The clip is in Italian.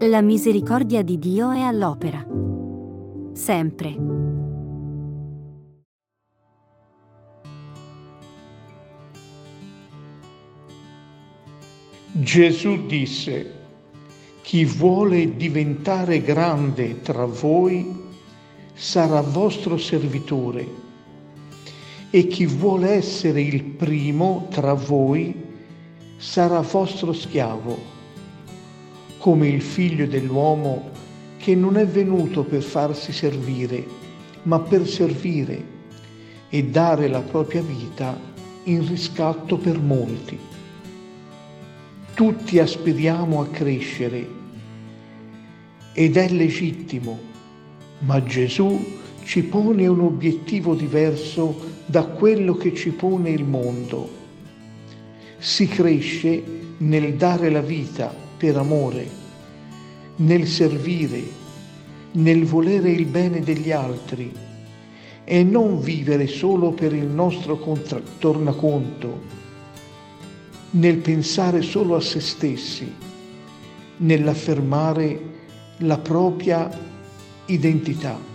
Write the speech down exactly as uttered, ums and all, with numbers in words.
La misericordia di Dio è all'opera. Sempre. Gesù disse: chi vuole diventare grande tra voi sarà vostro servitore, e chi vuole essere il primo tra voi sarà vostro schiavo, come il figlio dell'uomo che non è venuto per farsi servire, ma per servire e dare la propria vita in riscatto per molti. Tutti aspiriamo a crescere ed è legittimo, ma Gesù ci pone un obiettivo diverso da quello che ci pone il mondo. Si cresce nel dare la vita per amore, nel servire, nel volere il bene degli altri e non vivere solo per il nostro contra- tornaconto, nel pensare solo a se stessi, nell'affermare la propria identità.